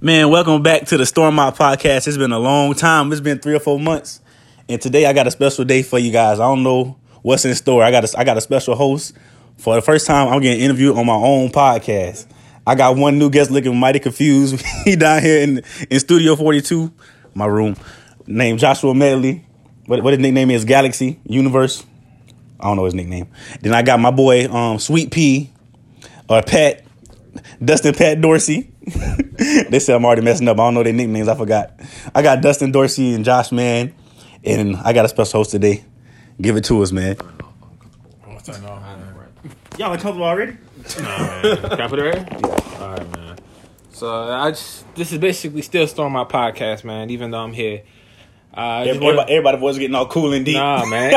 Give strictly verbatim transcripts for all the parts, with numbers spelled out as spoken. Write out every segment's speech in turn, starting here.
Man, welcome back to the Stormout Podcast. It's been a long time. It's been three or four months. And today I got a special day for you guys. I don't know what's in store. I got a, I got a special host. For the first time, I'm getting interviewed on my own podcast. I got one new guest looking mighty confused. He down here in, in Studio forty-two, my room, named Joshua Medley. What, what his nickname is, Galaxy, Universe. I don't know his nickname. Then I got my boy, um, Sweet P, or Pat, Dustin Pat Dorsey. They said I'm already messing up. I don't know their nicknames. I forgot. I got Dustin Dorsey and Josh, man. And I got a special host today. Give it to us, man. What's that? No, y'all uncomfortable already? Nah, man. Can I put it right? Yeah. All right, man. So I just, this is basically still Stormout Podcast, man, even though I'm here. Uh, everybody, wanna, everybody was getting all cool and deep. Nah, man.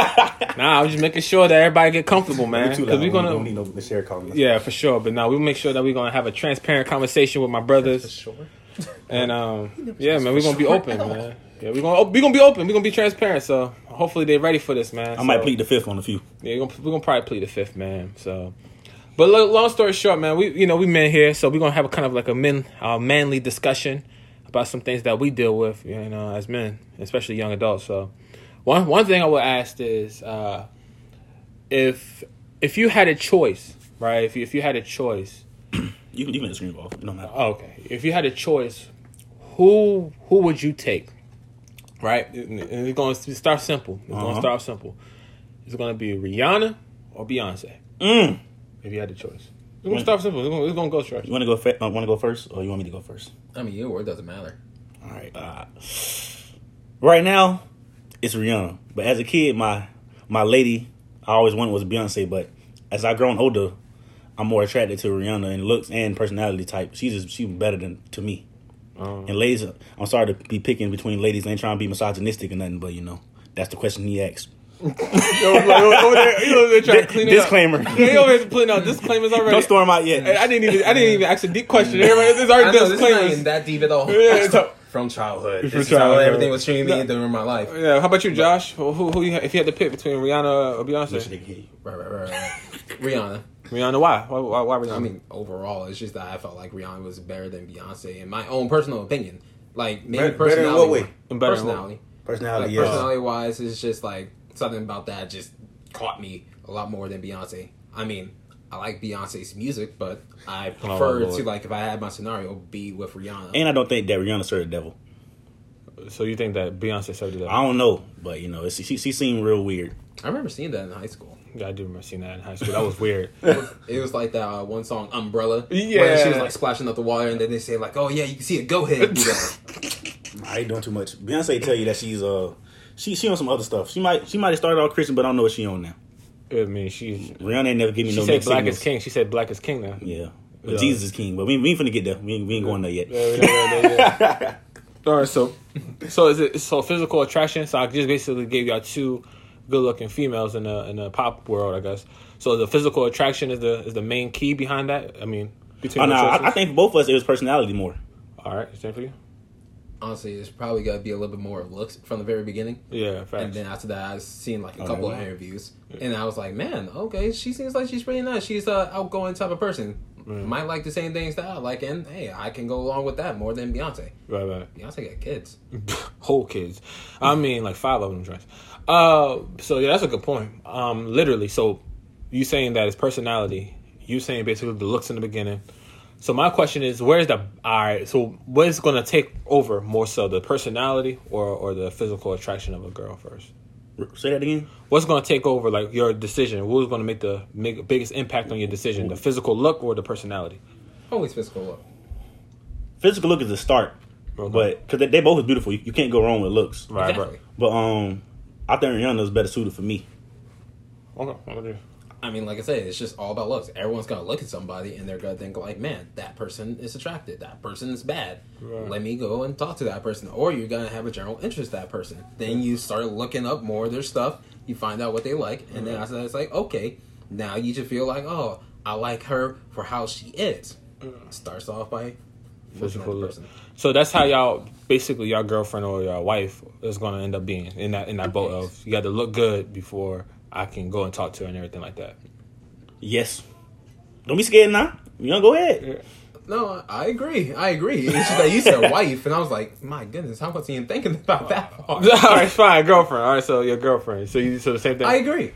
Nah, I'm just making sure that everybody get comfortable, man. Because we gonna, don't need no share comments. Yeah, for sure. But now nah, we make sure that we're gonna have a transparent conversation with my brothers. For sure. And um, yeah, man, we're gonna be open, man. Yeah, we're gonna we gonna be open. We're gonna be transparent. So hopefully they're ready for this, man. I so, might plead the fifth on a few. Yeah, we're gonna, we're gonna probably plead the fifth, man. So, but look, long story short, man, we you know we men here, so we're gonna have a kind of like a men uh, manly discussion about some things that we deal with, you know, as men, especially young adults. So one one thing I would ask is uh, if if you had a choice, right? If you, if you had a choice, you can even scream off. It don't matter. Okay, if you had a choice, who who would you take? Right, and it's going to start simple. It's uh-huh. going to start simple. It's going to be Rihanna or Beyonce. Mm. If you had the choice. It's going to start simple. It's going to, it's going to go straight. You want to go, fa- uh, want to go first, or you want me to go first? I mean, either or, it doesn't matter. All right. Uh, right now, it's Rihanna. But as a kid, my my lady I always wanted was Beyonce. But as I've grown older, I'm more attracted to Rihanna in looks and personality type. She's just she's better than to me. Um, and ladies, I'm sorry to be picking between ladies. I ain't trying to be misogynistic or nothing, but you know, that's the question he asked. Yo, over there, you know, they're trying D- to clean it disclaimer. Up. Disclaimer. They over there putting out disclaimers already. Don't storm out yet. I, I didn't even. I didn't even ask a deep question. Everybody, there's already I know, disclaimers. This is not even that deep at all. Yeah, so, from childhood. From this childhood. Is how everything was treating me no. during my life. Yeah. How about you, Josh? Who, who, who you, if you had to pick between Rihanna or Beyonce? Right, right, right, right. Rihanna. Rihanna, why? Why, why, why Rihanna? I mean, overall, it's just that I felt like Rihanna was better than Beyonce in my own personal opinion. Like, maybe better, personality. Better in what way? Better personality. What? Personality, like, yes. Personality-wise, it's just like something about that just caught me a lot more than Beyonce. I mean, I like Beyonce's music, but I prefer oh, to, like, if I had my scenario, be with Rihanna. And I don't think that Rihanna served the devil. So you think that Beyonce served the devil? I don't know, but, you know, it's, she, she seemed real weird. I remember seeing that in high school. Yeah, I do remember seeing that in high school. That was weird. It was, it was like that uh, one song, Umbrella. Yeah. Where she was like splashing up the water, and then they say like, oh yeah, you can see it. Go ahead. Do that. I ain't doing too much. Beyonce tell you that she's, uh, she she on some other stuff. She might she might have started off Christian, but I don't know what she on now. I mean, she... Rihanna ain't never give me no mixed signals. She said black is king. She said black is king now. Yeah. But yeah. Jesus is king. But we, we ain't finna get there. We ain't, we ain't going there yet. Yeah, we there yet. All right, so, so is it so physical attraction? So I just basically gave y'all two good-looking females in the in the pop world, I guess. So the physical attraction is the is the main key behind that. I mean, between oh, no, I, I think for both of us it was personality more. All right, same for you. Honestly, it's probably got to be a little bit more of looks from the very beginning. Yeah, facts. And then after that, I've seen like a okay, couple wow. of interviews, yeah. and I was like, man, okay, she seems like she's pretty nice. She's a outgoing type of person. Right. Might like the same things that I like, and hey, I can go along with that more than Beyonce. Right, right. Beyonce got kids, whole kids. I mean, like five of them, dress. Uh, so yeah, that's a good point. Um, literally. So you saying that it's personality. You saying basically the looks in the beginning. So my question is, where's the all right? So what is going to take over more so, the personality or or the physical attraction of a girl first? Say that again. What's going to take over, like, your decision? Who's going to make the make biggest impact on your decision? The physical look or the personality? Always physical look. Physical look is the start, okay. But because they, they both is beautiful, you, you can't go wrong with looks, right? Exactly. Right. But um, I think Rihanna is better suited for me. Okay. I mean, like I said, it's just all about looks. Everyone's going to look at somebody and they're going to think, like, man, that person is attractive. That person is bad. Right. Let me go and talk to that person. Or you're going to have a general interest in that person. Then you start looking up more of their stuff. You find out what they like. And mm-hmm. then after that, it's like, okay, now you just feel like, oh, I like her for how she is. Mm-hmm. Starts off by physical look. So that's how y'all, basically, your girlfriend or your wife is going to end up being in that, in that boat yes. of you got to look good before I can go and talk to her and everything like that. Yes. Don't be scared now. You know, go ahead. No, I agree. I agree. It's just that you said wife, and I was like, my goodness, how much are you thinking about that? All right, fine, girlfriend. All right, so your girlfriend. So you so the same thing. I agree.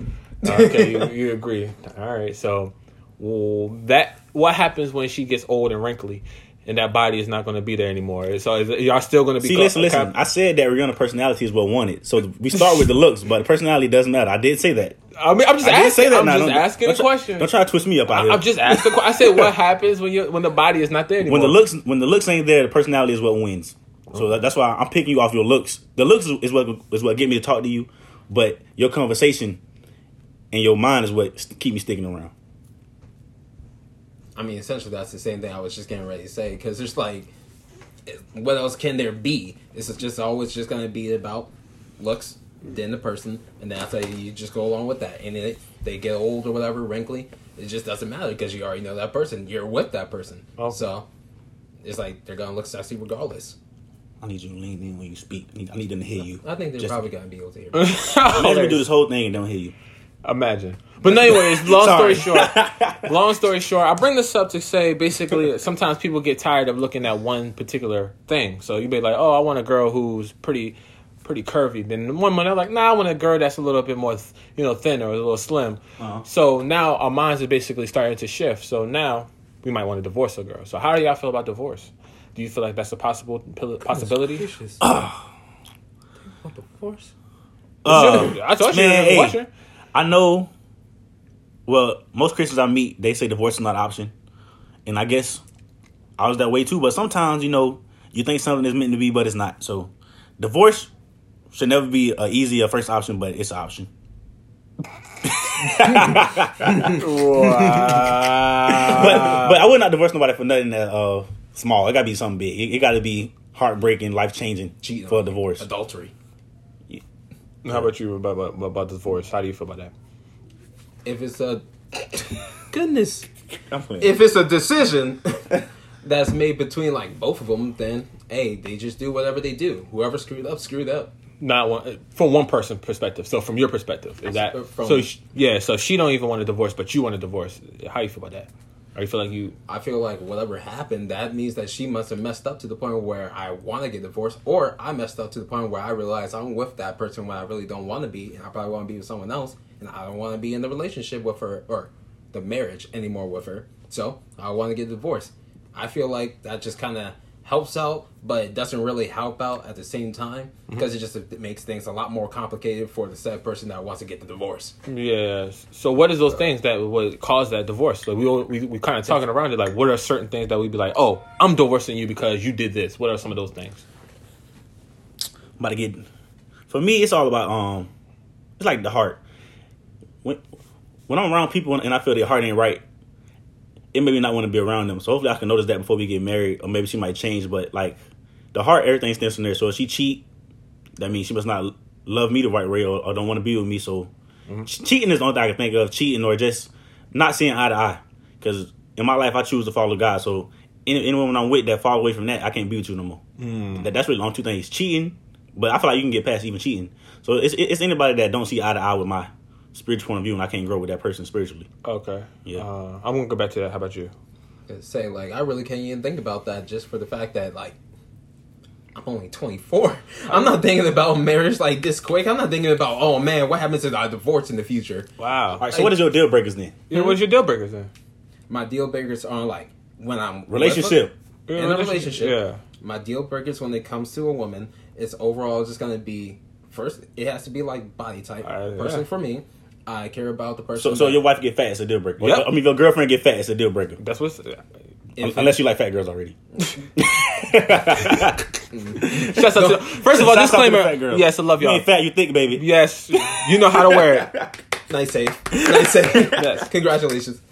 Okay, you, you agree. All right, so well, that what happens when she gets old and wrinkly, and that body is not going to be there anymore. So is, y'all still going to be. See, co- listen, listen. I said that Rihanna's personality is what wanted. So we start with the looks, but personality doesn't matter. I did say that. I mean, I'm just I asking. Say that I'm now. just don't, asking don't, a question. Don't try to twist me up out I, I'm just asking. I said, what happens when you when the body is not there anymore? When the looks when the looks ain't there, the personality is what wins. Oh. So that, that's why I'm picking you off your looks. The looks is, is what is what get me to talk to you, but your conversation and your mind is what keep me sticking around. I mean, essentially, that's the same thing I was just getting ready to say. Because there's like, what else can there be? It's just always just going to be about looks. Then the person, and then after you just go along with that, and then they get old or whatever, wrinkly. It just doesn't matter because you already know that person. You're with that person, oh. So it's like they're gonna look sexy regardless. I need you to lean in when you speak. I need, I need them to hear you. I think they're just probably gonna be able to hear me. Imagine we do this whole thing and don't hear you. Imagine. But anyways, long story short. Long story short, I bring this up to say basically sometimes people get tired of looking at one particular thing. So you be like, oh, I want a girl who's pretty. pretty curvy. Then one month I'm like, nah, I want a girl that's a little bit more, you know, thin or a little slim. Uh-huh. So now our minds are basically starting to shift. So now we might want to divorce a girl. So how do y'all feel about divorce? Do you feel like that's a possible possibility? Oh. Divorce? Uh, I told you, man, hey, divorce. I know. Well, most Christians I meet, they say divorce is not an option, and I guess I was that way too. But sometimes, you know, you think something is meant to be, but it's not. So divorce should never be an easier first option, but it's an option. Wow. But, but I would not divorce nobody for nothing that uh, small. It got to be something big. It, it got to be heartbreaking, life-changing Cheating. For a divorce. Adultery. Yeah. How about you about, about, about divorce? How do you feel about that? If it's a... Goodness. If it's a decision... that's made between like both of them, then hey, they just do whatever they do. Whoever screwed up, screwed up. Not one from one person's perspective. So from your perspective, is that from, so? Yeah. So she don't even want a divorce, but you want a divorce. How you feel about that? Or you feel like you? I feel like whatever happened, that means that she must have messed up to the point where I want to get divorced, or I messed up to the point where I realize I'm with that person when I really don't want to be, and I probably want to be with someone else, and I don't want to be in the relationship with her or the marriage anymore with her. So I want to get divorced. I feel like that just kind of helps out, but it doesn't really help out at the same time because mm-hmm. it just it makes things a lot more complicated for the said person that wants to get the divorce. Yeah. So what is those so. things that would cause that divorce? Like we we we kind of talking around it. Like what are certain things that we'd be like, oh, I'm divorcing you because you did this. What are some of those things? I'm about to get. For me, it's all about um, it's like the heart. When when I'm around people and I feel their heart ain't right, it made me not want to be around them. So hopefully I can notice that before we get married, or maybe she might change. But like the heart, everything stems from there. So if she cheat, that means she must not love me the right way or, or don't want to be with me. So mm-hmm. cheating is the only thing I can think of. Cheating or just not seeing eye to eye. Because in my life, I choose to follow God. So any, anyone I'm with that fall away from that, I can't be with you no more. Mm. That, that's really the only two things. Cheating, but I feel like you can get past even cheating. So it's it's anybody that don't see eye to eye with my spiritual point of view, and I can't grow with that person spiritually. Okay. Yeah. Uh, I won't go back to that. How about you? Say, like, I really can't even think about that just for the fact that, like, I'm only twenty-four. I'm not thinking about marriage, like, this quick. I'm not thinking about, oh, man, what happens if I divorce in the future? Wow. All right, so like, what is your deal breakers then? Yeah, what's your deal breakers then? My deal breakers are, like, when I'm... Relationship. In a relationship. Yeah. My deal breakers when it comes to a woman is overall just going to be, first, it has to be, like, body type. Uh, yeah. Personally, for me, I care about the person. So, so your wife get fat, it's a deal breaker. Yep. I mean, if your girlfriend get fat, it's a deal breaker. That's what's... Uh, unless it, you like fat girls already. First of all, disclaimer. Yes, I love y'all. You ain't fat, you thick, baby. Yes. You know how to wear it. Nice save. Nice save. Yes. Congratulations.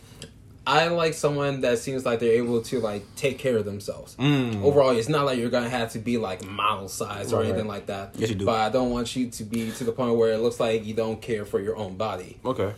I like someone that seems like they're able to, like, take care of themselves. Mm. Overall, it's not like you're going to have to be, like, model size or right. anything like that. Yes, you do. But I don't want you to be to the point where it looks like you don't care for your own body. Okay.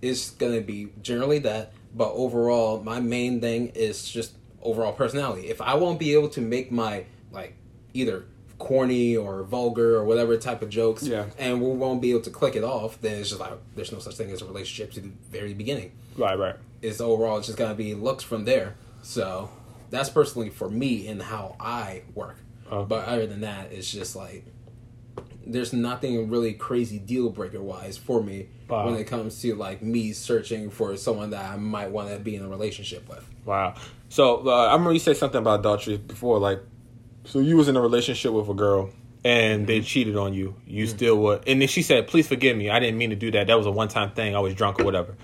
It's going to be generally that. But overall, my main thing is just overall personality. If I won't be able to make my, like, either corny or vulgar or whatever type of jokes, yeah. and we won't be able to click it off, then it's just like, there's no such thing as a relationship to the very beginning. Right, right. It's overall it's just gonna be looks from there. So That's personally for me and how I work. Okay. But other than that, it's just like there's nothing really crazy deal breaker wise for me wow. when it comes to like me searching for someone that I might want to be in a relationship with. Wow. So uh, I remember you said something about adultery before. Like, so you was in a relationship with a girl and mm-hmm. they cheated on you. You mm-hmm. still would, and then she said, "Please forgive me. I didn't mean to do that. That was a one time thing. I was drunk or whatever."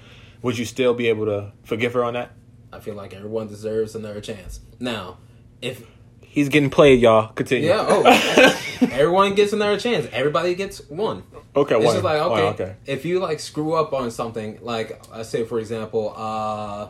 Would you still be able to forgive her on that? I feel like everyone deserves another chance. Now, if... He's getting played, y'all. Continue. Yeah, oh. Everyone gets another chance. Everybody gets one. Okay, it's one. It's just like, okay, one, okay, if you, like, screw up on something, like, uh, say, for example, uh,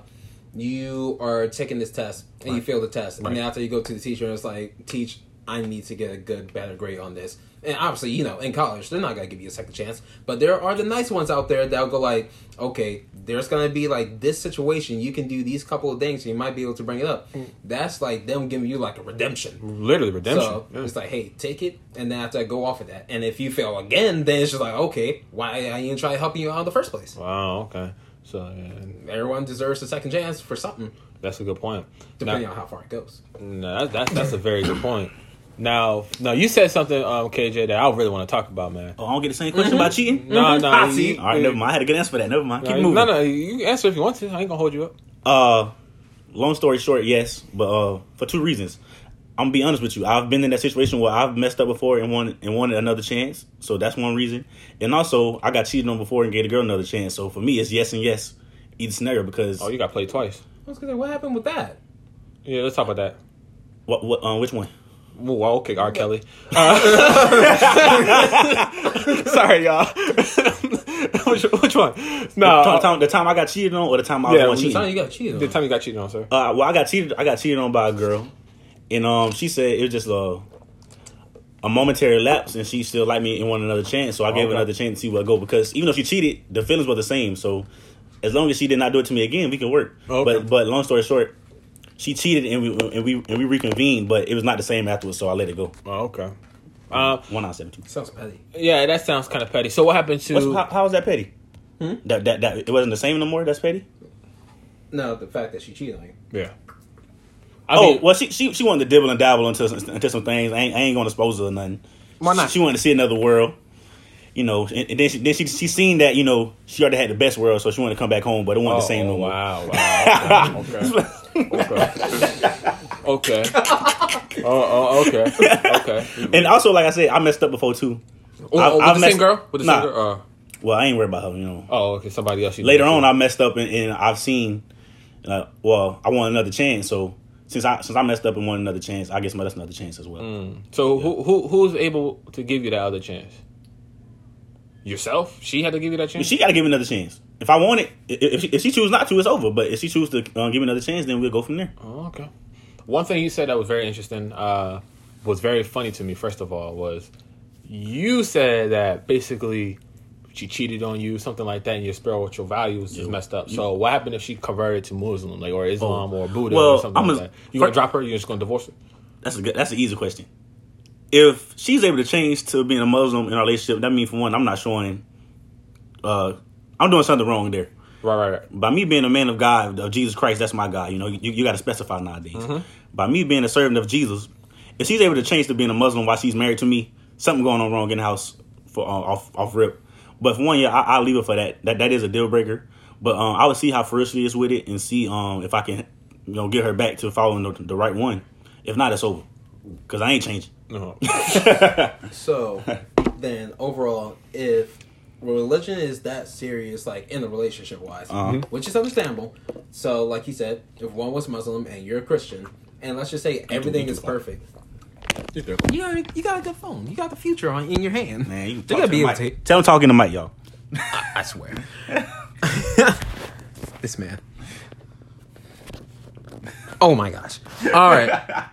you are taking this test, and right. you fail the test, right. and then after you go to the teacher, and it's like, teach, I need to get a good, better grade on this. And obviously, you know, in college, they're not going to give you a second chance. But there are the nice ones out there that'll go like, okay, there's going to be like this situation. You can do these couple of things and you might be able to bring it up. Mm. That's like them giving you like a redemption. Literally redemption. So yeah. It's like, hey, take it. And then I have to go off of that. And if you fail again, then it's just like, okay, why I didn't try helping you out in the first place? Wow, okay. So yeah. Everyone deserves a second chance for something. That's a good point. Depending now, on how far it goes. No, that, that, that's a very good point. Now, no, you said something, um, K J, that I really want to talk about, man. Oh, I don't get the same question mm-hmm. about cheating? No, no. I see. All right, yeah. Never mind. I had a good answer for that. Never mind. Keep no, moving. No, no. You answer if you want to. I ain't going to hold you up. Uh, long story short, yes, but uh, for two reasons. I'm going to be honest with you. I've been in that situation where I've messed up before and wanted, and wanted another chance. So that's one reason. And also, I got cheated on before and gave a girl another chance. So for me, it's yes and yes. Either scenario because... Oh, you got played twice. I was gonna say, what happened with that? Yeah, let's talk about that. What? What? Um, which one? Ooh, okay, R. Kelly. Uh, sorry, y'all. which, which one? No, the time, the time I got cheated on, or the time I yeah, was cheating. The time you got cheated on. The time you got cheated on, sir. Uh, well, I got cheated. I got cheated on by a girl, and um, she said it was just a a momentary lapse, and she still liked me and wanted another chance. So I oh, gave okay. another chance to see where I go because even though she cheated, the feelings were the same. So. As long as she did not do it to me again, we can work. Okay. But but long story short, she cheated and we and we and we reconvened, but it was not the same afterwards, so I let it go. Oh, okay. Um, One out seventy-two. Sounds petty. Yeah, that sounds kind of petty. So what happened to? What's, how, how is that petty? Hmm? That that that it wasn't the same no more. That's petty. No, the fact that she cheated on you. Yeah. I oh mean, well, she she she wanted to dibble and dabble into some, into some things. I ain't, I ain't gonna expose her or nothing. Why not? She, she wanted to see another world. You know, and then she then she, she seen that, you know, she already had the best world, so she wanted to come back home, but it wasn't oh, the same no more. Wow, wow. Okay. Okay. Okay. Oh, oh, okay. Okay. And also, like I said, I messed up before, too. Oh, I, oh, with I the messed, same girl? With the nah, same girl? Uh, well, I ain't worried about her, you know. Oh, okay. Somebody else. Later on, too. I messed up, and, and I've seen, uh, well, I want another chance, so since I since I messed up and want another chance, I guess that's another chance as well. Mm. So yeah. who who who's able to give you that other chance? Yourself? She had to give you that chance? She got to give another chance. If I want it, if she, if she chooses not to, it's over. But if she chooses to um, give another chance, then we'll go from there. Oh, okay. One thing you said that was very interesting, uh, was very funny to me, first of all, was you said that basically she cheated on you, something like that, and your spiritual values yeah. is messed up. So what happened if she converted to Muslim, like, or Islam oh. or Buddha well, or something I'm like a, that? You going to drop her? You're just going to divorce her? That's a good, that's an easy question. If she's able to change to being a Muslim in our relationship, that means, for one, I'm not showing, uh, I'm doing something wrong there. Right, right, right. By me being a man of God, of Jesus Christ, that's my God. You know, you, you got to specify nowadays. Mm-hmm. By me being a servant of Jesus, if she's able to change to being a Muslim while she's married to me, something going on wrong in the house for uh, off off rip. But for one, yeah, I, I'll leave it for that. That that is a deal breaker. But um, I would see how ferocious she is with it and see um if I can, you know, get her back to following the, the right one. If not, it's over because I ain't changing. Uh-huh. So then overall, if religion is that serious, like in the relationship wise, uh-huh. which is understandable. So like he said, if one was Muslim and you're a Christian, and let's just say everything is perfect. You got, you got a good phone. You got the future on, in your hand. Man, you gotta be able to tell him talking to Mike, y'all. I, I swear. This man. Oh my gosh. All right.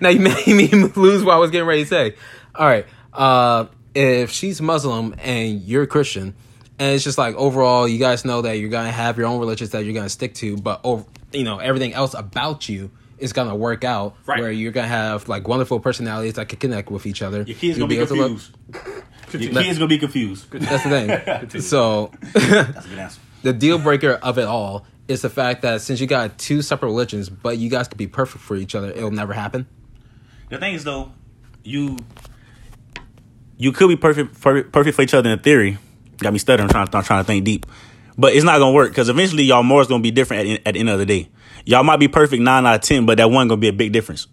Now you made me lose what I was getting ready to say. All right, uh, if she's Muslim and you're Christian, and it's just like overall, you guys know that you're gonna have your own religions that you're gonna stick to, but over, you know, everything else about you is gonna work out. Right. Where you're gonna have like wonderful personalities that can connect with each other. Your kids You'll gonna be, be confused. Look, your kids gonna be confused. That's the thing. So that's a good answer. The deal breaker of it all it's the fact that since you got two separate religions, but you guys could be perfect for each other, it'll never happen? The thing is, though, you you could be perfect perfect, perfect for each other in theory. Got me stuttering, trying, trying to think deep. But it's not going to work because eventually y'all morals going to be different at, at the end of the day. Y'all might be perfect nine out of ten, but that one going to be a big difference.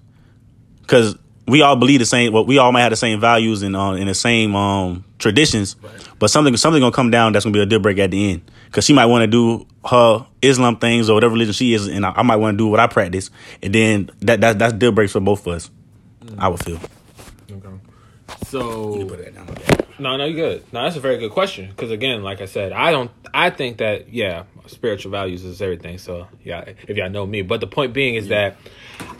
Because we all believe the same, well, we all might have the same values and, uh, and the same um, traditions. Right. But something something going to come down that's going to be a deal breaker at the end. Because she might want to do her Islam things or whatever religion she is, and I, I might want to do what I practice. And then that, that that's deal breaks for both of us, mm. I would feel. Okay. So... You can put that down like that. No, no, you're good. No, that's a very good question. Because, again, like I said, I don't, I think that, yeah, spiritual values is everything. So, yeah, if y'all know me. But the point being is yeah. that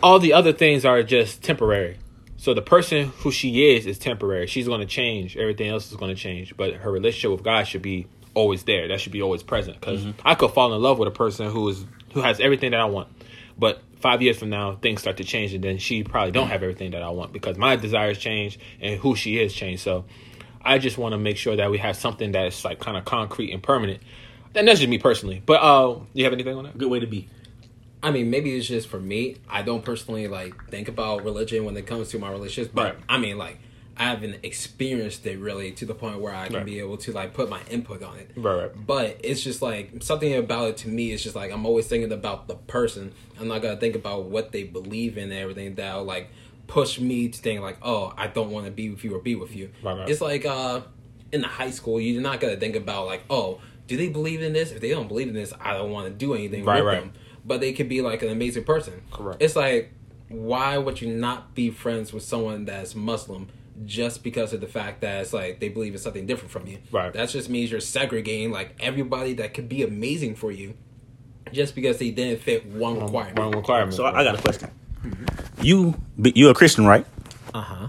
all the other things are just temporary. So the person who she is is temporary. She's going to change. Everything else is going to change. But her relationship with God should be always there. That should be always present. Because mm-hmm. I could fall in love with a person who is who has everything that I want. But five years from now, things start to change. And then she probably don't have everything that I want. Because my desires change and who she is change. So... I just want to make sure that we have something that's like kind of concrete and permanent. And that's just me personally. But uh, you have anything on that? Good way to be. I mean, maybe it's just for me. I don't personally like think about religion when it comes to my relationships. But right. I mean, like I haven't experienced it really to the point where I can right. be able to like put my input on it. Right, right. But it's just like something about it to me is just like I'm always thinking about the person. I'm not gonna think about what they believe in and everything that'll like. Push me to think like, oh, I don't want to be with you or be with you. Right, right. It's like uh, in the high school, you're not gonna think about like, oh, do they believe in this? If they don't believe in this, I don't want to do anything right, with right. them. But they could be like an amazing person. Correct. It's like, why would you not be friends with someone that's Muslim just because of the fact that it's like they believe in something different from you? Right. That just means you're segregating like everybody that could be amazing for you just because they didn't fit one requirement. One requirement. So I got a question. You, you're a Christian, right? Uh-huh.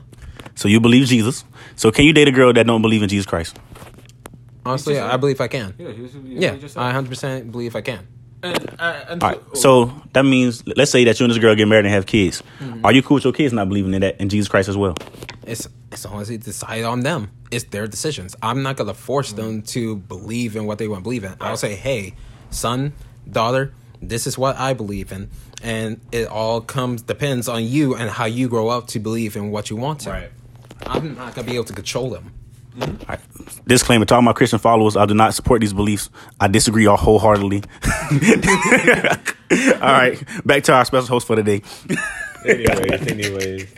So you believe Jesus. So can you date a girl that don't believe in Jesus Christ? Honestly, I believe I can. Yeah, you, you yeah I one hundred percent believe I can. And, uh, and all right, so that means, let's say that you and this girl get married and have kids. Mm-hmm. Are you cool with your kids not believing in that in Jesus Christ as well? It's it's honestly decided on them. It's their decisions. I'm not going to force mm-hmm. them to believe in what they want to believe in. Right. I'll say, hey, son, daughter, this is what I believe in. And it all comes depends on you and how you grow up to believe in what you want to. Right. I'm not going to be able to control them. Mm-hmm. All right. Disclaimer to all my Christian followers, I do not support these beliefs. I disagree all wholeheartedly. All right. Back to our special host for the day. anyways, anyways.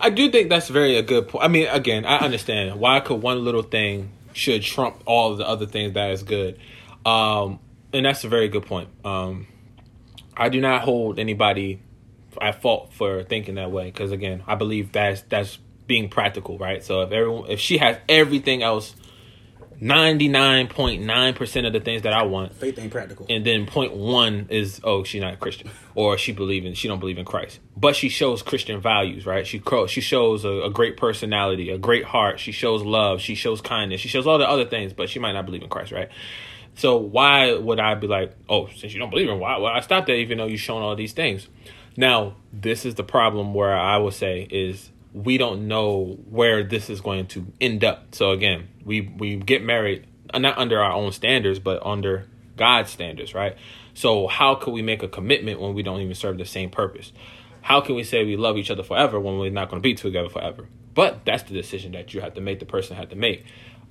I do think that's very a good point. I mean, again, I understand. Why could one little thing should trump all the other things that is good? Um, and that's a very good point. Um I do not hold anybody at fault for thinking that way because, again, I believe that's that's being practical, right? So if everyone, if she has everything else, ninety-nine point nine percent of the things that I want, faith ain't practical. And then point one is, oh, she's not a Christian or she believe in she don't believe in Christ. But she shows Christian values, right? She she shows a, a great personality, a great heart. She shows love. She shows kindness. She shows all the other things, but she might not believe in Christ, right? So why would I be like, oh, since you don't believe in, why would I stop there even though you've shown all these things? Now, this is the problem where I would say is we don't know where this is going to end up. So, again, we, we get married, not under our own standards, but under God's standards, right? So how could we make a commitment when we don't even serve the same purpose? How can we say we love each other forever when we're not going to be together forever? But that's the decision that you have to make, the person had to make.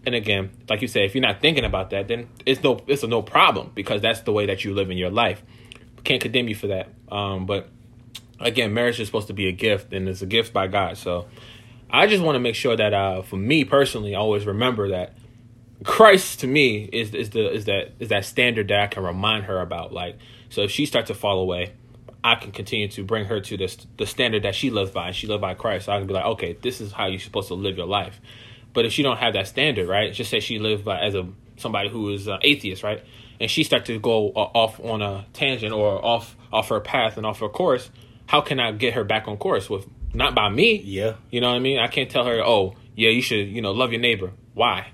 And again, like you say, if you're not thinking about that, then it's no, it's a no problem because that's the way that you live in your life. Can't condemn you for that. Um, but again, marriage is supposed to be a gift, and it's a gift by God. So I just want to make sure that, uh, for me personally, I always remember that Christ to me is is the is that is that standard that I can remind her about. Like, so if she starts to fall away, I can continue to bring her to this the standard that she lives by, and she lives by Christ. So I can be like, okay, this is how you're supposed to live your life. But if she don't have that standard, right? Just say she lived by, as a somebody who is uh, atheist, right? And she starts to go uh, off on a tangent or off off her path and off her course. How can I get her back on course with not by me? Yeah, you know what I mean. I can't tell her, oh, yeah, you should, you know, love your neighbor. Why?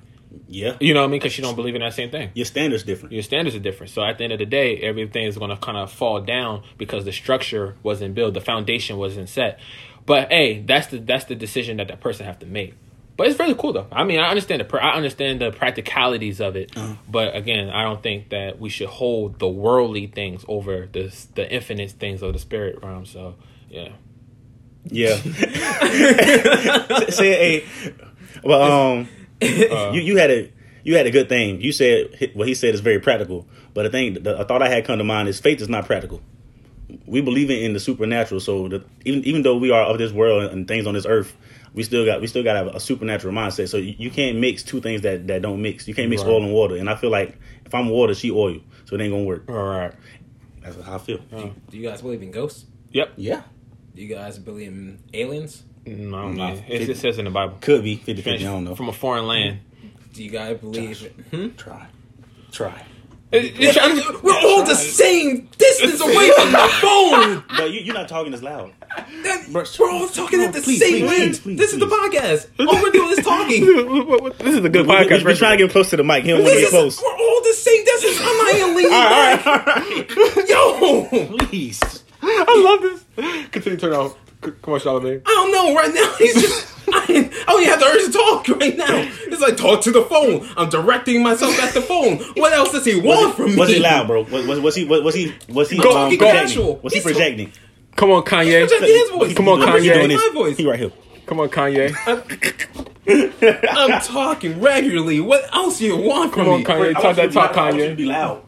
Yeah, you know what I mean, because she don't believe in that same thing. Your standards different. Your standards are different. So at the end of the day, everything is going to kind of fall down because the structure wasn't built, the foundation wasn't set. But hey, that's the that's the decision that that person have to make. But it's really cool, though. I mean, I understand the pr- I understand the practicalities of it, uh-huh. but again, I don't think that we should hold the worldly things over the the infinite things of the spirit realm. So, yeah, yeah. Say a well, um, uh, you you had a you had a good thing. You said what he said is very practical, but the thing the, a thought I had come to mind is faith is not practical. We believe in the supernatural, so the, even even though we are of this world and things on this earth. We still got we still got a, a supernatural mindset. So you, you can't mix two things that, that don't mix. You can't mix right. oil and water. And I feel like if I'm water, she oil. So it ain't gonna work. All right, that's how I feel. Uh, do you guys believe in ghosts? Yep. Yeah. Do you guys believe in aliens? No, I don't know. It, it says in the Bible. Could be fifty fifty. I don't know. From a foreign land. Do you guys believe? Josh, hmm? Try, try. It, it, it, we're all the same distance away from the phone. But you, you're not talking as loud. That, we're all talking oh, at the please, same length. This please. Is the podcast. All we're doing is talking. This is a good we, podcast. We, we're trying to get close to the mic. He don't want to get close. We're all the same distance. I'm not even leaning back. All right, all right. Yo, please. I love this. Continue to turn off. Come on, Charlamagne. I don't know. Right now, he's just. I, I don't even have the urge to talk right now. It's like, talk to the phone. I'm directing myself at the phone. What else does he want from me? Was he loud, bro? Was, was, was he was, was he was he go, um, projecting? Was he projecting? Come on, Kanye. He's projecting his voice. Come on, Kanye. He's my voice. He right here. Come on, Kanye. I'm, I'm talking regularly. What else do you want from me? Come on, Kanye. Talk that talk, Kanye. You be loud.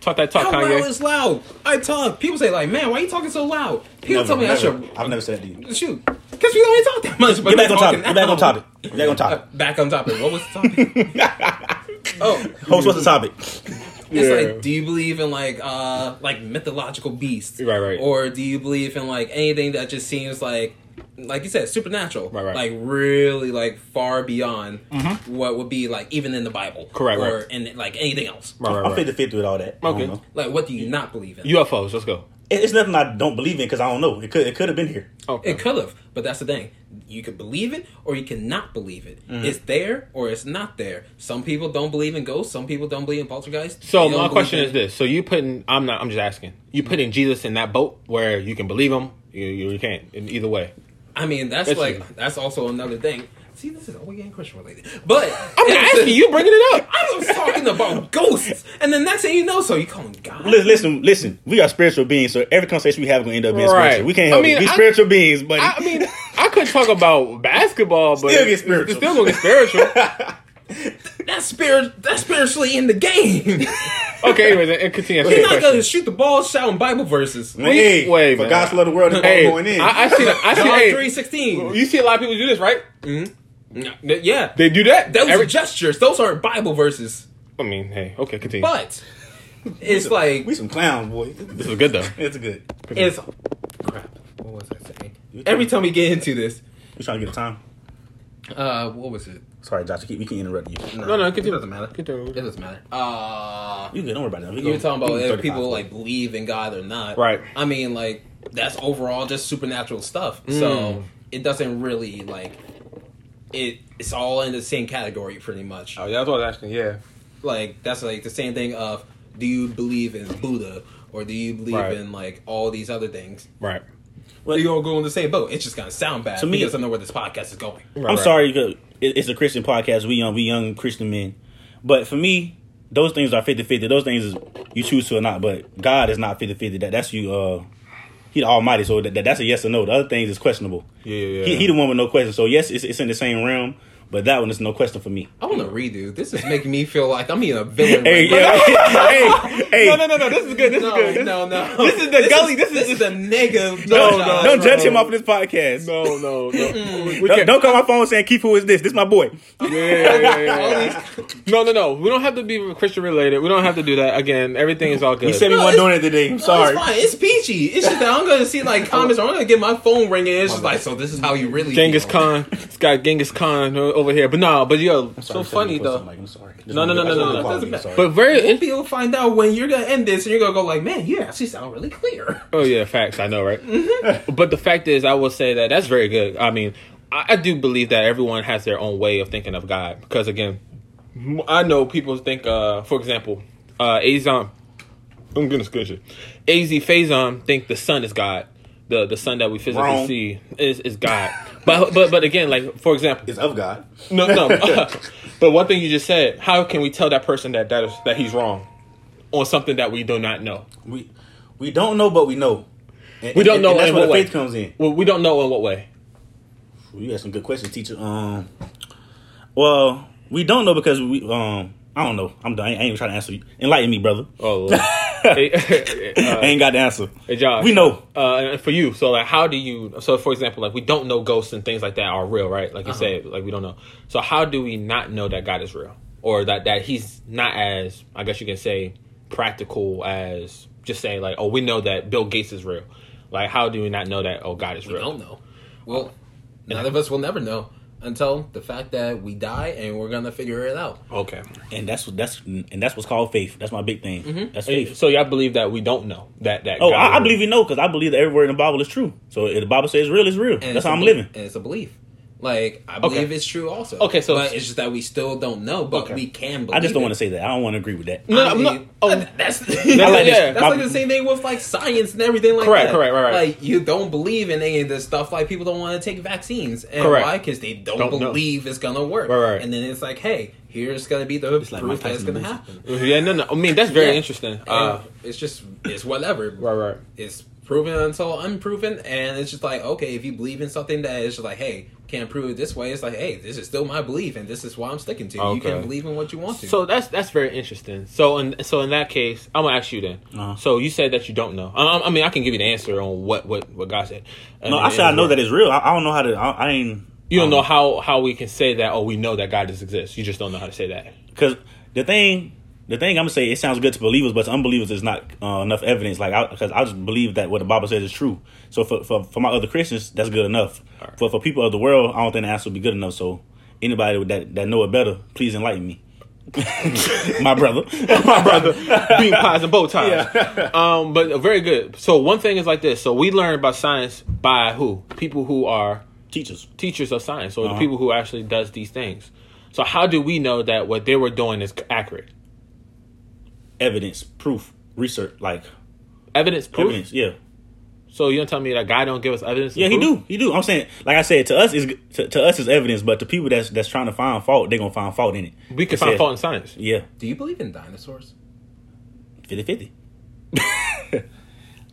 Talk that talk, Kanye. How loud is loud? I talk. People say, like, man, why are you talking so loud? People never, tell me never. I should. I've never said that to you. Shoot. Because we don't even talk that much. But Get back on, Get back on topic. Get back on topic. Uh, back on topic. What was the topic? oh. Host, what's the topic? It's yeah. like, do you believe in, like, uh, like mythological beasts? Right, right. Or do you believe in, like, anything that just seems like, like you said, supernatural? Right, right. Like, really, like, far beyond mm-hmm. what would be, like, even in the Bible. Correct, or right. Or in, like, anything else. Right, right, right. I'm fit to fit with all that. Okay. Like, what do you not believe in? U F Os. Let's go. It's nothing I don't believe in because I don't know. It could it could have been here. Okay. It could have, but that's the thing. You could believe it or you cannot believe it. Mm. It's there or it's not there. Some people don't believe in ghosts. Some people don't believe in poltergeists. So my question in- is this: so you putting? I'm not. I'm just asking. You putting Jesus in that boat where you can believe him, you you can't. In either way. I mean, that's, that's like you. That's also another thing. See, this is all getting Christian related. But I'm asking a, you, bringing it up. I was talking about ghosts, and the next thing you know, so you calling God. Listen, listen. We are spiritual beings, so every conversation we have is going to end up being right. spiritual. We can't help I mean, it. We I, spiritual beings, buddy. I, I mean, I could talk about basketball, but still get spiritual. Still gonna get spiritual. That's spirit. That's spiritually in the game. Okay, anyways, and continue. You're not going to shoot the ball, shouting Bible verses. Hey, wait, for God's love the world is hey, going in. I, I see. I see. John hey, three sixteen. You see a lot of people do this, right? Mm-hmm. Yeah, they do that. Those Every- are gestures. Those aren't Bible verses. I mean, hey, okay, continue. But it's we like some, we some clown boy. This is good though. It's good. Continue. It's crap. What was I saying? Every time we get into this, we trying to get a time. Uh, what was it? Sorry, Josh. We can interrupt you. No, no, no continue. It doesn't matter. Continue. It doesn't matter. Uh, you can don't worry about it. You were talking about if people like believe in God or not, right? I mean, like that's overall just supernatural stuff. Mm. So it doesn't really like. It it's all in the same category pretty much. Oh yeah, that's what I was asking. Yeah, like that's like the same thing of do you believe in Buddha or do you believe right. in like all these other things? Right. Well, you all go in the same boat. It's just gonna sound bad to me. Because I know where this podcast is going. Right, I'm right. sorry, because it's a Christian podcast. We young, we young Christian men. But for me, those things are fifty-fifty. Those things is you choose to or not. But God is not fifty-fifty. That that's you. Uh, He the Almighty, so that, that's a yes or no. The other things is questionable. Yeah, yeah. He, he the one with no question. So yes, it's, it's in the same realm, but that one is no question for me. I want to redo. This is making me feel like I'm being a villain. Hey, right yeah. hey, hey. No, no, no, no. This is good. This no, is good. This, no, no. This is the this gully. Is, this, this is the nigga. No, no. no don't judge him off of this podcast. No, no, no. mm. don't, don't call my phone saying, Keith, who is this? This is my boy. Yeah, yeah, yeah. yeah. No, no, no. We don't have to be Christian related. We don't have to do that. Again, everything is all good. You said we no, weren't doing it today. I'm sorry. No, it's fine. It's peachy. It's just that I'm going to see like comments or I'm going to get my phone ringing. It's just like, so this is how you really Genghis feel. Khan. It's got Genghis Khan over here. But no, but yo, so funny though. I'm sorry. No, no, no, no, no, no. Doesn't matter. But very and people find out when you're going to end this and you're going to go like, man, you actually sound really clear. Oh yeah, facts. I know, right? Mm-hmm. But the fact is, I will say that that's very good. I mean, I, I do believe that everyone has their own way of thinking of God because again, I know people think, uh, for example, uh, Azam, I'm gonna scratch it. A Z Faison think the sun is God, the the sun that we physically Wrong. see is is God. But but but again, like, for example, it's of God. No, no. But one thing you just said, how can we tell that person that that, is, that he's wrong on something that we do not know? We we don't know, but we know. And, we don't and, know. And that's in where what the way. faith comes in. Well, we don't know in what way. You had some good questions, teacher. Um, well, we don't know because we um. I don't know. I'm done. I ain't even trying to answer you. Enlighten me, brother. Oh, hey, uh, I ain't got the answer. Hey, Josh, we know. Uh, and for you, so like, how do you? So, for example, like we don't know ghosts and things like that are real, right? Like you uh-huh. said, like we don't know. So, how do we not know that God is real, or that that He's not as, I guess you can say, practical as just saying like, oh, we know that Bill Gates is real. Like, how do we not know that? Oh, God is we real. We don't know. Well, none of us will never know. Until the fact that we die and we're gonna figure it out. Okay, and that's what that's and that's what's called faith. That's my big thing. Mm-hmm. That's faith. So y'all believe that we don't know that that. Oh, God I, I believe you know because I believe that every word in the Bible is true. So if the Bible says it's real, it's real. And that's it's how I'm living. And it's a belief. Like I believe okay. it's true also. Okay, so but it's just that we still don't know, but okay. we can believe. I just don't it. want to say that. I don't want to agree with that. No, I mean, I'm not, oh, that's that's, yeah, like, that's my, like the same thing with like science and everything like correct, that. Correct, correct, right, right. Like you don't believe in any of this stuff. Like people don't want to take vaccines, and correct. why? Because they don't, don't believe know. it's gonna work. Right, right. And then it's like, hey, here's gonna be the it's proof like that it's gonna happen. Yeah, no, no. I mean, that's very yeah. interesting. Uh, it's just it's whatever. Right, right. It's proven until unproven, and it's just like, okay, if you believe in something that is just like, hey, can't prove it this way, it's like, hey, this is still my belief and this is why I'm sticking to. Okay. You can believe in what you want to. So that's that's very interesting. So in, so in that case, I'm gonna ask you then. Uh-huh. So you said that you don't know. I, I mean, I can give you the answer on what, what, what God said. No, I said I know that it's real. I, I don't know how to, I, I ain't. You don't um, know how, how we can say that, oh, we know that God does exist. You just don't know how to say that. Because the thing... The thing I'm going to say, it sounds good to believers, but to unbelievers, there's not uh, enough evidence. Like, because I, I just believe that what the Bible says is true. So for for, for my other Christians, that's good enough. Right. But for people of the world, I don't think the answer would be good enough. So anybody that, that know it better, please enlighten me. my brother. my brother. Being pies and bow ties. Yeah. um, but very good. So one thing is like this. So we learn about science by who? People who are... Teachers. Teachers of science. So uh-huh. the people who actually does these things. So how do we know that what they were doing is accurate? Evidence, proof, research, like evidence, proof, evidence, yeah. So you don't tell me that guy don't give us evidence? Yeah, he proof? do. He do. I'm saying, like I said, to us is to, to us is evidence, but to people that's that's trying to find fault, they are gonna find fault in it. We can it find says, fault in science. Yeah. Do you believe in dinosaurs? fifty-fifty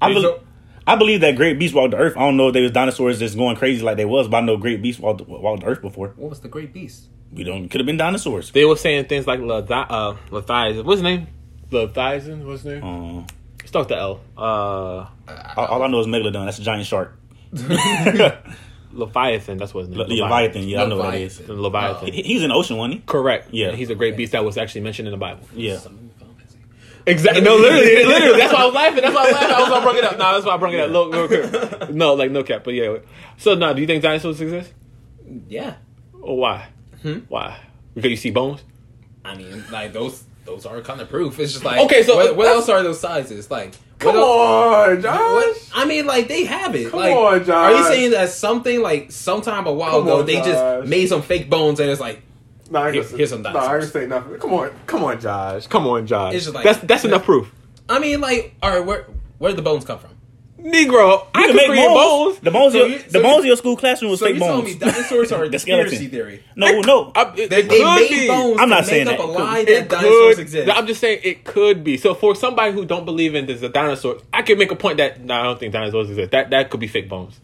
I believe. So- I believe that great beasts walked the earth. I don't know if they was dinosaurs just going crazy like they was, but I know great beasts walked walked the earth before. What was the great beast? We don't. Could have been dinosaurs. They were saying things like Leviathan. Uh, what's his name? Leviathan, what's his name? Um, it's Doctor L. Uh, all, all I know is Megalodon. That's a giant shark. Leviathan, that's what his name is. Le- Leviathan, yeah, Leviathan. I know what it is. Leviathan. He, he's in the ocean, wasn't he? Correct. Yeah. And he's a great beast that was actually mentioned in the Bible. Yeah. Exactly. No, literally, literally. That's why I was laughing. That's why I was laughing. I was going to bring it up. No, that's why I brought it up. Look, real quick. No, like, no cap, but yeah. So, now, do you think dinosaurs exist? Yeah. Or why? Hmm? Why? Because you see bones? I mean, like, those... Those are kind of proof. It's just like, okay, so what, what else are those sizes? Like, come what on, Josh. What, I mean, like, they have it. Come like, on, Josh. Are you saying that something, like, sometime a while come ago, on, they Josh. just made some fake bones and it's like, nah, I Here, say, here's some dinosaurs. Nah, I didn't say nothing. Come on, come on, Josh. Come on, Josh. It's just like, that's that's yeah. enough proof. I mean, like, all right, where where did the bones come from? Negro, you I can make bones. bones. The bones, so you, the so bones you, in your school classroom was so fake bones. So you telling me dinosaurs are a conspiracy theory? No, no, I, it, they, they made be. bones. I'm not to saying make that. Up a lie that could, dinosaurs exist. I'm just saying it could be. So for somebody who don't believe in this, the dinosaurs, I can make a point that no, I don't think dinosaurs exist. That that could be fake bones.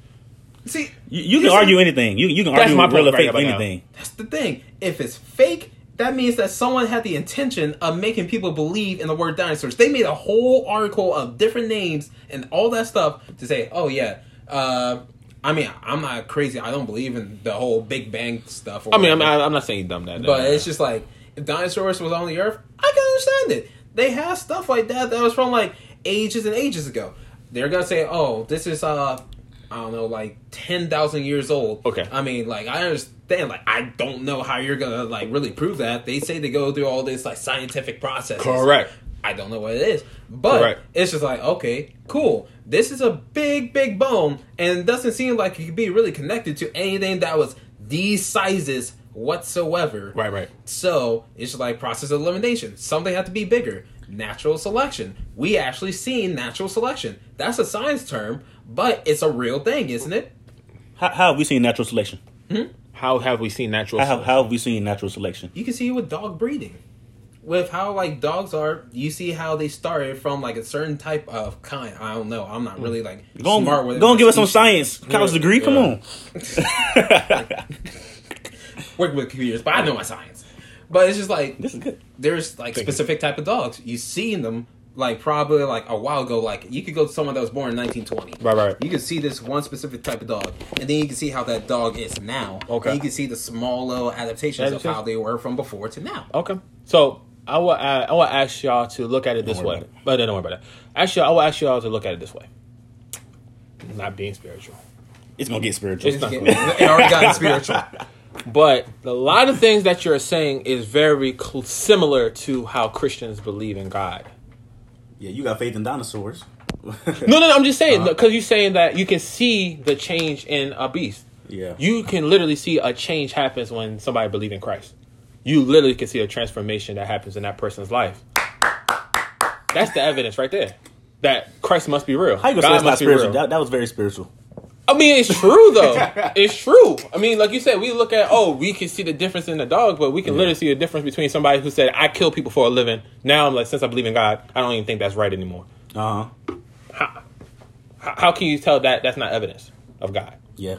See, you, you can argue like, anything. You you can argue my real or fake right anything. Now. That's the thing. If it's fake. That means that someone had the intention of making people believe in the word dinosaurs. They made a whole article of different names and all that stuff to say, oh, yeah, uh, I mean, I'm not crazy. I don't believe in the whole Big Bang stuff. Or I mean, I'm not, I'm not saying dumb that. But it's just like, if dinosaurs was on the earth, I can understand it. They have stuff like that that was from, like, ages and ages ago. They're going to say, oh, this is, uh, I don't know, like, ten thousand years old. Okay. I mean, like, I understand. Damn, like I don't know how you're gonna like really prove that. They say they go through all this like scientific process. Correct. I don't know what it is, but Correct. It's just like okay, cool. This is a big, big bone, and it doesn't seem like it could be really connected to anything that was these sizes whatsoever. Right, right. So it's just like process of elimination. Something had to be bigger. Natural selection. We actually seen natural selection. That's a science term, But it's a real thing, isn't it? How, how have we seen natural selection? Hmm? How have we seen natural how, selection? How have we seen natural selection? You can see it with dog breeding. With how, like, dogs are, you see how they started from, like, a certain type of kind. I don't know. I'm not really, like, go smart on, with it. Go and give us some science. College yeah. degree? Come yeah. on. Work with computers, but I know my science. But it's just, like, this is good. There's, like, Thank specific you. Type of dogs. You've seen them, like, probably, like, a while ago. Like, you could go to someone that was born in nineteen twenty. Right, right. You could see this one specific type of dog. And then you can see how that dog is now. Okay. And you can see the small little adaptations Adaptation. Of how they were from before to now. Okay. So... I will, I, I will ask y'all to look at it this way. It. But don't worry about that. Actually, I will ask y'all to look at it this way. Not being spiritual. It's going to get spiritual. It's, it's not getting, it already got spiritual. But a lot of things that you're saying is very cl- similar to how Christians believe in God. Yeah, you got faith in dinosaurs. no, no, no. I'm just saying. Because uh-huh. you're saying that you can see the change in a beast. Yeah. You can literally see a change happens when somebody believes in Christ. You literally can see a transformation that happens in that person's life. That's the evidence right there. That Christ must be real. How you gonna God say must be real. That, that was very spiritual. I mean, it's true, though. It's true. I mean, like you said, we look at, oh, we can see the difference in the dog, but we can yeah. literally see the difference between somebody who said, I kill people for a living. Now, I'm like, since I believe in God, I don't even think that's right anymore. Uh-huh. How, how can you tell that that's not evidence of God? Yeah.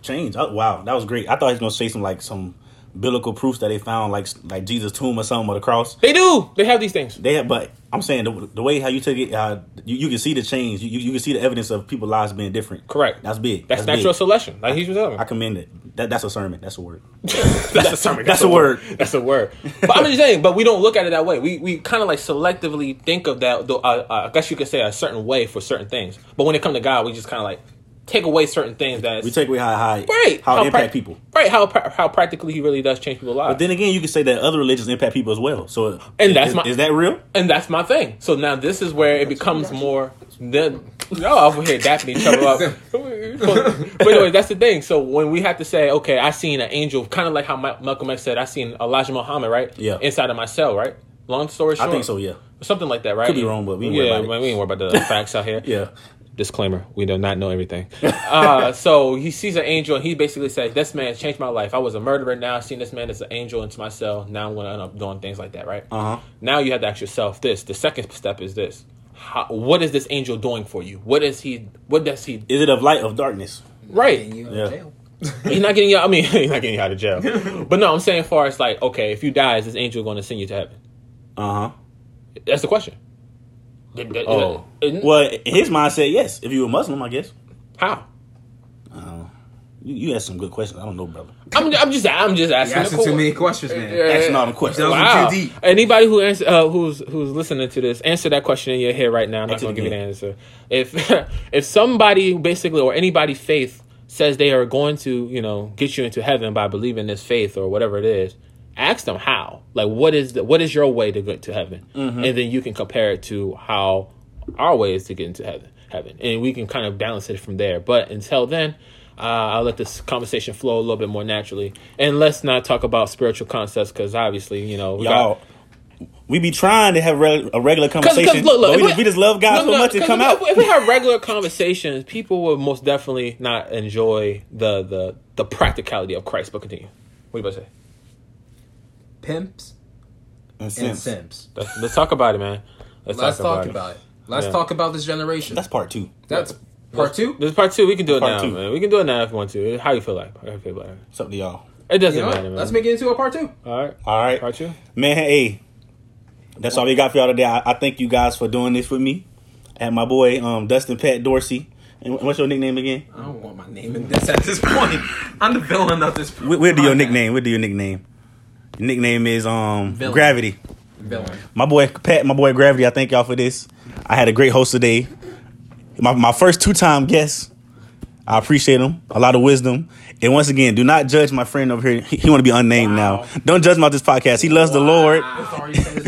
Change. Oh, wow, that was great. I thought he was going to say some, like, some... biblical proofs that they found, like like Jesus' tomb or something, or the cross. They do. They have these things. They have, but I'm saying the, the way how you took it, uh, you, you can see the change. You, you, you can see the evidence of people's lives being different. Correct. That's big. That's, that's natural big. Selection. Like he's telling. I commend it. That, that's a sermon. That's a word. that's, that's a sermon. That's, that's a word. word. That's a word. But I'm just saying. But we don't look at it that way. We we kind of like selectively think of that. Though uh, uh, I guess you could say a certain way for certain things. But when it comes to God, we just kind of like. Take away certain things that we take away how how, right, how, how it impact pra- people, right? How how practically he really does change people's lives. But then again, you can say that other religions impact people as well. So and is, that's my, is that real? And that's my thing. So now this is where it becomes more. Then y'all over here dapping each other up. But, but anyway, that's the thing. So when we have to say, okay, I seen an angel, kind of like how Ma- Malcolm X said, I seen Elijah Muhammad, right? Yeah, inside of my cell, right? Long story short, I think so. Yeah, something like that, right? Could be wrong, but we ain't yeah, worry about it. we ain't worry about the facts out here. Yeah. Disclaimer, we do not know everything. Uh, so he sees an angel and he basically says, this man changed my life. I was a murderer. Now I've seen this man as an angel into my cell. Now I'm going to end up doing things like that, right? Uh-huh. Now you have to ask yourself this. The second step is this. How, what is this angel doing for you? What is he? What does he... Is it of light of darkness? Right. You in yeah. jail. He's not getting you out. I mean, he's not getting you out of jail. But no, I'm saying as far as like, okay, if you die, is this angel going to send you to heaven? Uh-huh. That's the question. Oh. Well, his mindset, yes. If you were Muslim, I guess. How? Uh, you, you asked some good questions. I don't know, brother. I'm, I'm just, I'm just asking. You're asking too many questions, man. Yeah. Asking all the questions. Wow. Too deep. Anybody who answer, uh, who's who's listening to this, answer that question in your head right now. I'm not going to give you the answer. If if somebody basically or anybody faith says they are going to, you know, get you into heaven by believing this faith or whatever it is. Ask them how. Like, what is the, what is your way to get to heaven? Mm-hmm. And then you can compare it to how our way is to get into heaven. Heaven, and we can kind of balance it from there. But until then, uh, I'll let this conversation flow a little bit more naturally. And let's not talk about spiritual concepts because obviously, you know, we y'all. Got, we be trying to have re- a regular conversation. Cause, cause look, look, but we, we, just, we just love God no, so no, much it come if, out. If we have regular conversations, people will most definitely not enjoy the the the practicality of Christ. But continue. What are you about to say? Pimps and simps. And simps. Let's, let's talk about it, man. Let's, let's talk, about, talk it. about it. Let's yeah. talk about this generation. That's part two. That's part two? This is part two. We can do it part now, two. man. We can do it now if you want to. How you feel like? How you feel like? It's up to y'all. It doesn't you know matter, man. Let's make it into a part two. All right. All right. Part two. Man, hey. That's all we got for y'all today. I, I thank you guys for doing this with me. And my boy, um, Dustin Pat Dorsey. And what's your nickname again? I don't want my name in this at this point. I'm the villain of this. We'll, we'll do your nickname. We'll do your nickname. Nickname is um Villain. Gravity. Villain. My boy Pat, my boy Gravity. I thank y'all for this. I had a great host today. My my first two time guest. I appreciate him. A lot of wisdom. And once again, do not judge my friend over here. He, he want to be unnamed wow. now. Don't judge him about this podcast. He loves wow. the Lord. He already said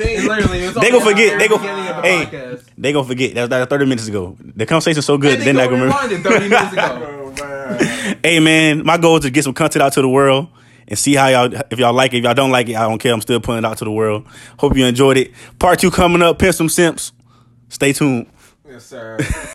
his name. Literally, it's they gonna forget. They go. The hey, podcast. They gonna forget. That was like thirty minutes ago. The conversation's so good. They're not gonna remember. thirty minutes ago. Hey man, my goal is to get some content out to the world. And see how y'all, if y'all like it, if y'all don't like it, I don't care. I'm still putting it out to the world. Hope you enjoyed it. Part two coming up. Pimps and Simps. Stay tuned. Yes, sir.